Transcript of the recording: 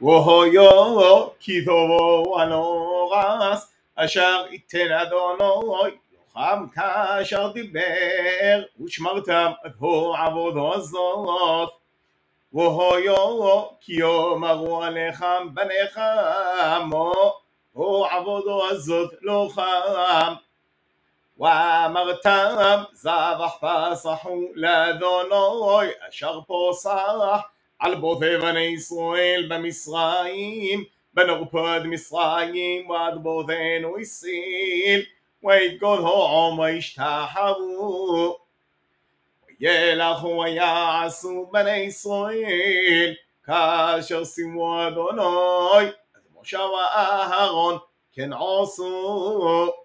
והויו כי טובו הנורס אשר ייתן אדוני יוכם כאשר דיבר ושמרתם את עבודו הזאת. והויו כי יאמרו עליכם בניכם עבודו הזאת לכם ואמרתם זבח פסחו לאדוני אשר פסח על בוטי בני ישראל במצרים בנרפד מצרים ועד בוטנו ישראל ויגודעו וישתחוו וילכו ויעשו בני ישראל כאשר ציוו אדוני אז משה ואהרון כן עשו.